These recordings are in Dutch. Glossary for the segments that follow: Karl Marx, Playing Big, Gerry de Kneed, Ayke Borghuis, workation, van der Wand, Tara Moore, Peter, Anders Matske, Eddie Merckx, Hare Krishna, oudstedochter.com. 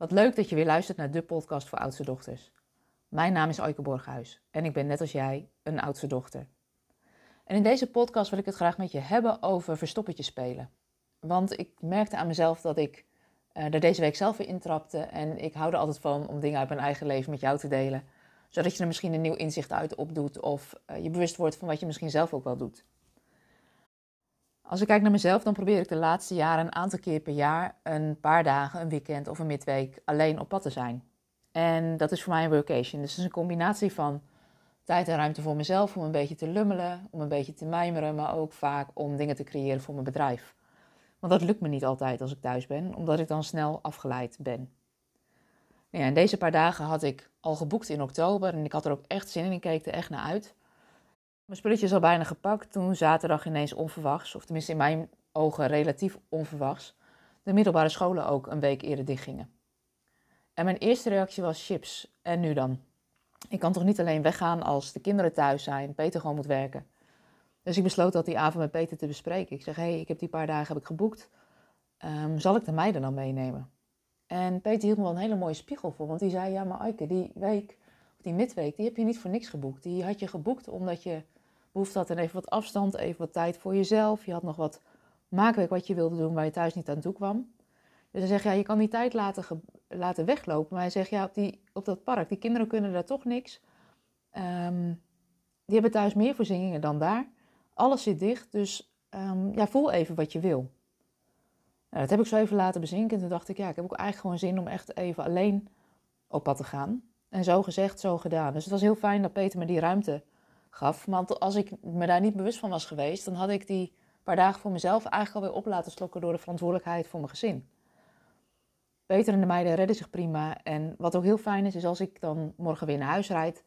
Wat leuk dat je weer luistert naar de podcast voor oudste dochters. Mijn naam is Ayke Borghuis en ik ben net als jij een oudste dochter. En in deze podcast wil ik het graag met je hebben over verstoppertje spelen. Want ik merkte aan mezelf dat ik daar deze week zelf weer intrapte. En ik hou er altijd van om dingen uit mijn eigen leven met jou te delen. Zodat je er misschien een nieuw inzicht uit opdoet of je bewust wordt van wat je misschien zelf ook wel doet. Als ik kijk naar mezelf, dan probeer ik de laatste jaren een aantal keer per jaar een paar dagen, een weekend of een midweek alleen op pad te zijn. En dat is voor mij een workation. Dus het is een combinatie van tijd en ruimte voor mezelf om een beetje te lummelen, om een beetje te mijmeren, maar ook vaak om dingen te creëren voor mijn bedrijf. Want dat lukt me niet altijd als ik thuis ben, omdat ik dan snel afgeleid ben. Nou ja, en deze paar dagen had ik al geboekt in oktober en ik had er ook echt zin in. Ik keek er echt naar uit. Mijn spulletjes al bijna gepakt toen zaterdag ineens onverwachts, of tenminste in mijn ogen relatief onverwachts, de middelbare scholen ook een week eerder dichtgingen. En mijn eerste reactie was chips. En nu dan? Ik kan toch niet alleen weggaan als de kinderen thuis zijn, Peter gewoon moet werken. Dus ik besloot dat die avond met Peter te bespreken. Ik zeg, ik heb die paar dagen geboekt, zal ik de meiden dan meenemen? En Peter hield me wel een hele mooie spiegel voor, want die zei, ja maar Ayke, die midweek, die heb je niet voor niks geboekt. Die had je geboekt omdat je behoefte had aan even wat afstand, even wat tijd voor jezelf. Je had nog wat maakwerk wat je wilde doen waar je thuis niet aan toe kwam. Dus hij zegt, ja, je kan die tijd laten weglopen. Maar hij zegt, ja, op dat park, die kinderen kunnen daar toch niks. Die hebben thuis meer voorzieningen dan daar. Alles zit dicht, dus voel even wat je wil. Nou, dat heb ik zo even laten bezinken. En toen dacht ik, ja, ik heb ook eigenlijk gewoon zin om echt even alleen op pad te gaan. En zo gezegd, zo gedaan. Dus het was heel fijn dat Peter me die ruimte gaf. Want als ik me daar niet bewust van was geweest, dan had ik die paar dagen voor mezelf eigenlijk alweer op laten slokken door de verantwoordelijkheid voor mijn gezin. Peter en de meiden redden zich prima. En wat ook heel fijn is, is als ik dan morgen weer naar huis rijd,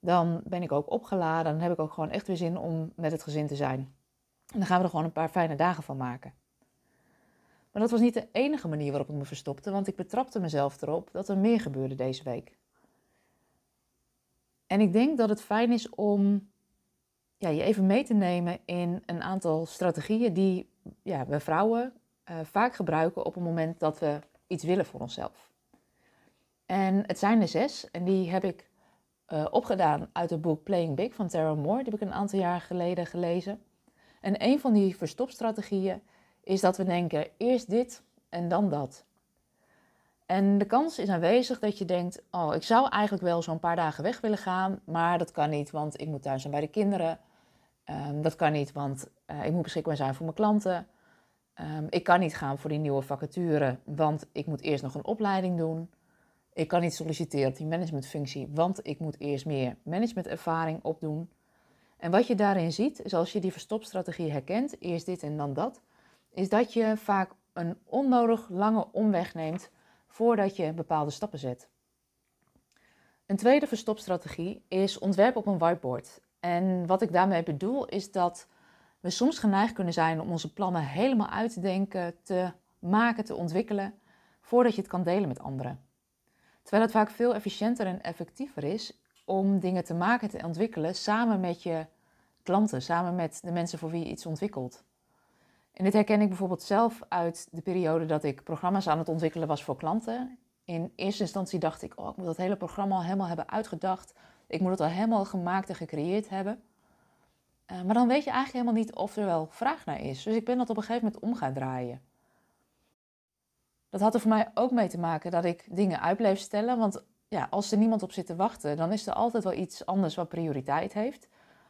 dan ben ik ook opgeladen. Dan heb ik ook gewoon echt weer zin om met het gezin te zijn. En dan gaan we er gewoon een paar fijne dagen van maken. Maar dat was niet de enige manier waarop ik me verstopte, want ik betrapte mezelf erop dat er meer gebeurde deze week. En ik denk dat het fijn is om je even mee te nemen in een aantal strategieën die we vrouwen vaak gebruiken op het moment dat we iets willen voor onszelf. En het zijn er 6 en die heb ik opgedaan uit het boek Playing Big van Tara Moore. Die heb ik een aantal jaar geleden gelezen. En een van die verstopstrategieën is dat we denken eerst dit en dan dat. En de kans is aanwezig dat je denkt, oh, ik zou eigenlijk wel zo'n paar dagen weg willen gaan, maar dat kan niet, want ik moet thuis zijn bij de kinderen. Dat kan niet, want ik moet beschikbaar zijn voor mijn klanten. Ik kan niet gaan voor die nieuwe vacature, want ik moet eerst nog een opleiding doen. Ik kan niet solliciteren op die managementfunctie, want ik moet eerst meer managementervaring opdoen. En wat je daarin ziet, is als je die verstopstrategie herkent, eerst dit en dan dat, is dat je vaak een onnodig lange omweg neemt voordat je bepaalde stappen zet. Een tweede verstopstrategie is ontwerp op een whiteboard. En wat ik daarmee bedoel is dat we soms geneigd kunnen zijn om onze plannen helemaal uit te denken, te maken, te ontwikkelen, voordat je het kan delen met anderen. Terwijl het vaak veel efficiënter en effectiever is om dingen te maken, te ontwikkelen, samen met je klanten, samen met de mensen voor wie je iets ontwikkelt. En dit herken ik bijvoorbeeld zelf uit de periode dat ik programma's aan het ontwikkelen was voor klanten. In eerste instantie dacht ik, ik moet dat hele programma al helemaal hebben uitgedacht. Ik moet het al helemaal gemaakt en gecreëerd hebben. Maar dan weet je eigenlijk helemaal niet of er wel vraag naar is. Dus ik ben dat op een gegeven moment om gaan draaien. Dat had er voor mij ook mee te maken dat ik dingen uit bleef stellen. Want als er niemand op zit te wachten, dan is er altijd wel iets anders wat prioriteit heeft.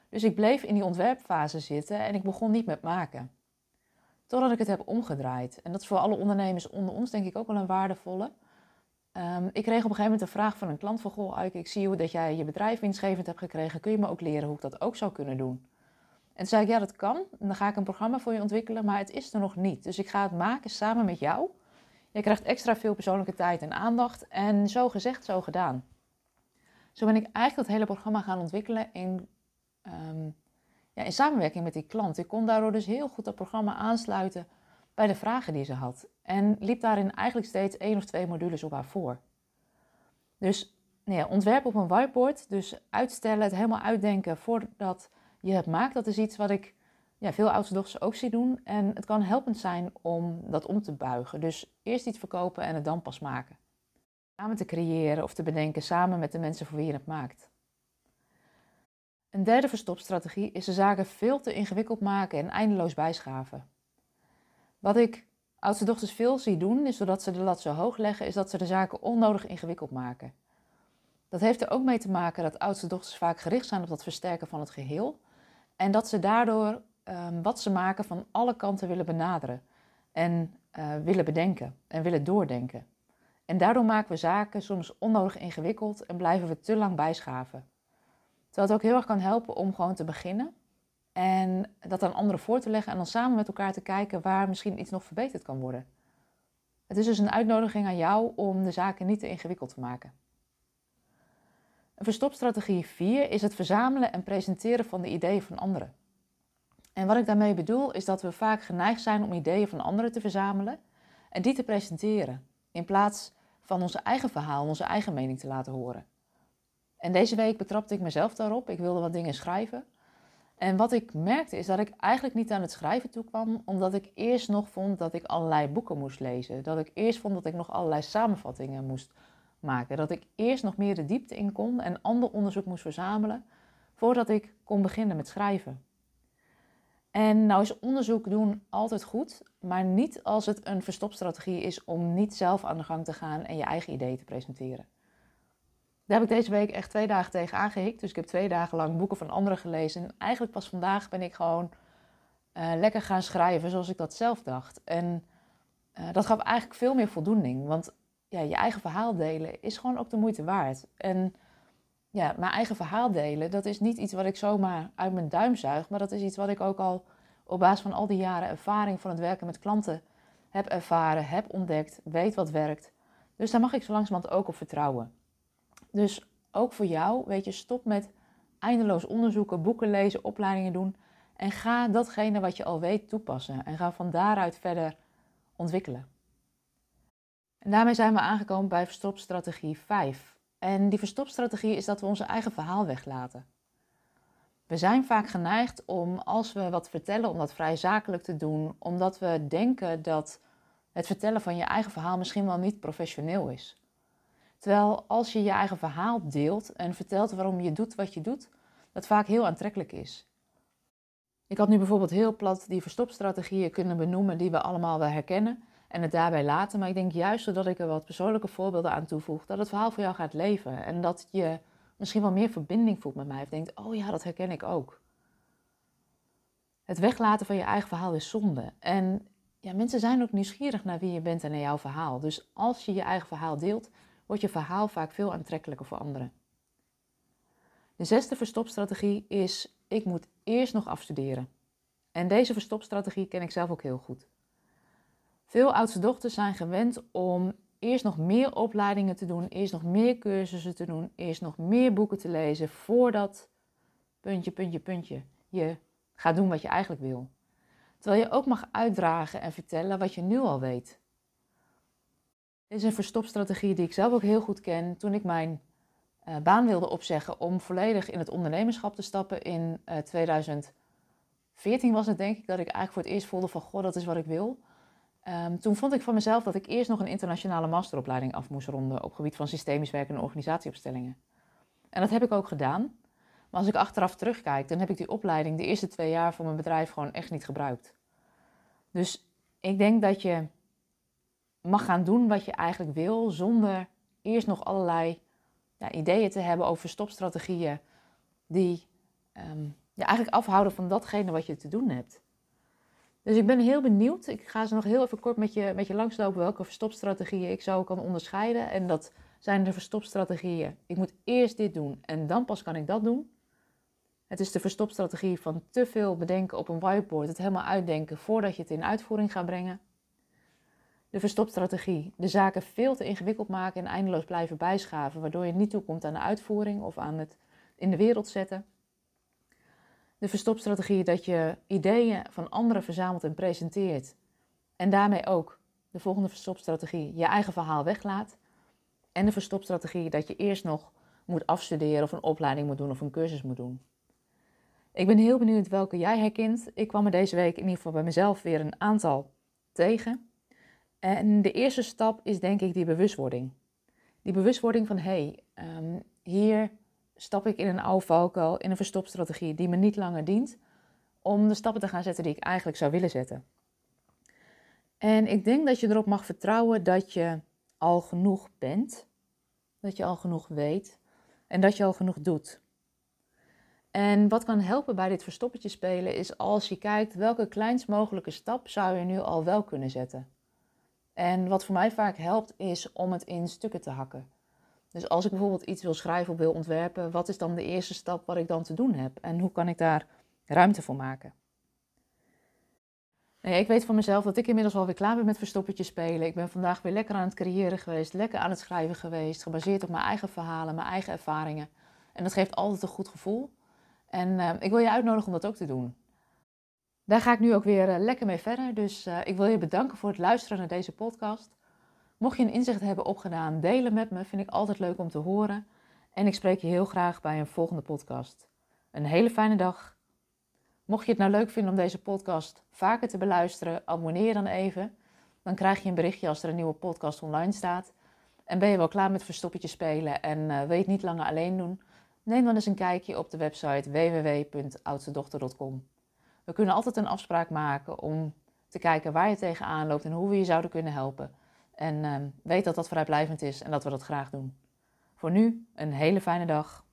Dus ik bleef in die ontwerpfase zitten en ik begon niet met maken. Totdat ik het heb omgedraaid. En dat is voor alle ondernemers onder ons denk ik ook wel een waardevolle. Ik kreeg op een gegeven moment een vraag van een klant van, goh Ayke, ik zie dat jij je bedrijf winstgevend hebt gekregen. Kun je me ook leren hoe ik dat ook zou kunnen doen? En toen zei ik, ja dat kan. En dan ga ik een programma voor je ontwikkelen, maar het is er nog niet. Dus ik ga het maken samen met jou. Je krijgt extra veel persoonlijke tijd en aandacht. En zo gezegd, zo gedaan. Zo ben ik eigenlijk dat hele programma gaan ontwikkelen in samenwerking met die klant. Ik kon daardoor dus heel goed dat programma aansluiten bij de vragen die ze had. En liep daarin eigenlijk steeds 1 of 2 modules op haar voor. Dus ontwerp op een whiteboard, dus uitstellen, het helemaal uitdenken voordat je het maakt. Dat is iets wat ik veel oudste dochters ook zie doen. En het kan helpend zijn om dat om te buigen. Dus eerst iets verkopen en het dan pas maken. samen te creëren of te bedenken samen met de mensen voor wie je het maakt. Een derde verstopstrategie is de zaken veel te ingewikkeld maken en eindeloos bijschaven. Wat ik oudste dochters veel zie doen, is doordat ze de lat zo hoog leggen, is dat ze de zaken onnodig ingewikkeld maken. Dat heeft er ook mee te maken dat oudste dochters vaak gericht zijn op dat versterken van het geheel. En dat ze daardoor wat ze maken van alle kanten willen benaderen. En willen bedenken en willen doordenken. En daardoor maken we zaken soms onnodig ingewikkeld en blijven we te lang bijschaven. Terwijl het ook heel erg kan helpen om gewoon te beginnen. En dat aan anderen voor te leggen en dan samen met elkaar te kijken waar misschien iets nog verbeterd kan worden. Het is dus een uitnodiging aan jou om de zaken niet te ingewikkeld te maken. Verstopstrategie 4 is het verzamelen en presenteren van de ideeën van anderen. En wat ik daarmee bedoel is dat we vaak geneigd zijn om ideeën van anderen te verzamelen en die te presenteren, in plaats van onze eigen verhaal en onze eigen mening te laten horen. En deze week betrapte ik mezelf daarop, ik wilde wat dingen schrijven. En wat ik merkte is dat ik eigenlijk niet aan het schrijven toe kwam, omdat ik eerst nog vond dat ik allerlei boeken moest lezen. Dat ik eerst vond dat ik nog allerlei samenvattingen moest maken. Dat ik eerst nog meer de diepte in kon en ander onderzoek moest verzamelen voordat ik kon beginnen met schrijven. En nou is onderzoek doen altijd goed, maar niet als het een verstopstrategie is om niet zelf aan de gang te gaan en je eigen ideeën te presenteren. Daar heb ik deze week echt 2 dagen tegen aangehikt, dus ik heb 2 dagen lang boeken van anderen gelezen. En eigenlijk pas vandaag ben ik gewoon lekker gaan schrijven zoals ik dat zelf dacht. En dat gaf eigenlijk veel meer voldoening, want ja, je eigen verhaal delen is gewoon ook de moeite waard. En ja, mijn eigen verhaal delen, dat is niet iets wat ik zomaar uit mijn duim zuig, maar dat is iets wat ik ook al op basis van al die jaren ervaring van het werken met klanten heb ervaren, heb ontdekt, weet wat werkt. Dus daar mag ik zo langzamerhand ook op vertrouwen. Dus ook voor jou, weet je, stop met eindeloos onderzoeken, boeken lezen, opleidingen doen en ga datgene wat je al weet toepassen en ga van daaruit verder ontwikkelen. En daarmee zijn we aangekomen bij verstopstrategie 5. En die verstopstrategie is dat we onze eigen verhaal weglaten. We zijn vaak geneigd om, als we wat vertellen, om dat vrij zakelijk te doen, omdat we denken dat het vertellen van je eigen verhaal misschien wel niet professioneel is. Terwijl als je je eigen verhaal deelt en vertelt waarom je doet wat je doet, dat vaak heel aantrekkelijk is. Ik had nu bijvoorbeeld heel plat die verstopstrategieën kunnen benoemen die we allemaal wel herkennen en het daarbij laten, maar ik denk juist doordat ik er wat persoonlijke voorbeelden aan toevoeg, dat het verhaal voor jou gaat leven en dat je misschien wel meer verbinding voelt met mij of denkt, oh ja, dat herken ik ook. Het weglaten van je eigen verhaal is zonde en ja, mensen zijn ook nieuwsgierig naar wie je bent en naar jouw verhaal. Dus als je je eigen verhaal deelt, wordt je verhaal vaak veel aantrekkelijker voor anderen. De 6e verstopstrategie is, ik moet eerst nog afstuderen. En deze verstopstrategie ken ik zelf ook heel goed. Veel oudste dochters zijn gewend om eerst nog meer opleidingen te doen, eerst nog meer cursussen te doen, eerst nog meer boeken te lezen, voordat je gaat doen wat je eigenlijk wil. Terwijl je ook mag uitdragen en vertellen wat je nu al weet. Dit is een verstopstrategie die ik zelf ook heel goed ken. Toen ik mijn baan wilde opzeggen om volledig in het ondernemerschap te stappen in 2014 was het denk ik, dat ik eigenlijk voor het eerst voelde van, goh, dat is wat ik wil. Toen vond ik van mezelf dat ik eerst nog een internationale masteropleiding af moest ronden op gebied van systemisch werken en organisatieopstellingen. En dat heb ik ook gedaan. Maar als ik achteraf terugkijk, dan heb ik die opleiding de eerste 2 jaar van mijn bedrijf gewoon echt niet gebruikt. Dus ik denk dat je mag gaan doen wat je eigenlijk wil, zonder eerst nog allerlei ideeën te hebben over verstopstrategieën die je eigenlijk afhouden van datgene wat je te doen hebt. Dus ik ben heel benieuwd. Ik ga ze nog heel even kort met je langslopen welke verstopstrategieën ik zo kan onderscheiden. En dat zijn de verstopstrategieën. Ik moet eerst dit doen en dan pas kan ik dat doen. Het is de verstopstrategie van te veel bedenken op een whiteboard. Het helemaal uitdenken voordat je het in uitvoering gaat brengen. De verstopstrategie, de zaken veel te ingewikkeld maken en eindeloos blijven bijschaven, waardoor je niet toekomt aan de uitvoering of aan het in de wereld zetten. De verstopstrategie dat je ideeën van anderen verzamelt en presenteert. En daarmee ook de volgende verstopstrategie, je eigen verhaal weglaat. En de verstopstrategie dat je eerst nog moet afstuderen of een opleiding moet doen of een cursus moet doen. Ik ben heel benieuwd welke jij herkent. Ik kwam er deze week in ieder geval bij mezelf weer een aantal tegen. En de eerste stap is denk ik die bewustwording. die bewustwording van hier stap ik in een oude valkuil, in een verstopstrategie die me niet langer dient, om de stappen te gaan zetten die ik eigenlijk zou willen zetten. En ik denk dat je erop mag vertrouwen dat je al genoeg bent, dat je al genoeg weet en dat je al genoeg doet. En wat kan helpen bij dit verstoppertje spelen is als je kijkt welke kleinst mogelijke stap zou je nu al wel kunnen zetten. En wat voor mij vaak helpt is om het in stukken te hakken. Dus als ik bijvoorbeeld iets wil schrijven of wil ontwerpen, wat is dan de eerste stap wat ik dan te doen heb? En hoe kan ik daar ruimte voor maken? Nou ja, ik weet van mezelf dat ik inmiddels alweer klaar ben met verstoppertje spelen. Ik ben vandaag weer lekker aan het creëren geweest, lekker aan het schrijven geweest, gebaseerd op mijn eigen verhalen, mijn eigen ervaringen. En dat geeft altijd een goed gevoel. En ik wil je uitnodigen om dat ook te doen. Daar ga ik nu ook weer lekker mee verder. Dus ik wil je bedanken voor het luisteren naar deze podcast. Mocht je een inzicht hebben opgedaan, delen met me. Vind ik altijd leuk om te horen. En ik spreek je heel graag bij een volgende podcast. Een hele fijne dag. Mocht je het nou leuk vinden om deze podcast vaker te beluisteren, abonneer je dan even. Dan krijg je een berichtje als er een nieuwe podcast online staat. En ben je wel klaar met verstoppertje spelen en wil je het niet langer alleen doen? Neem dan eens een kijkje op de website www.oudstedochter.com. We kunnen altijd een afspraak maken om te kijken waar je tegenaan loopt en hoe we je zouden kunnen helpen. En weet dat dat vrijblijvend is en dat we dat graag doen. Voor nu, een hele fijne dag.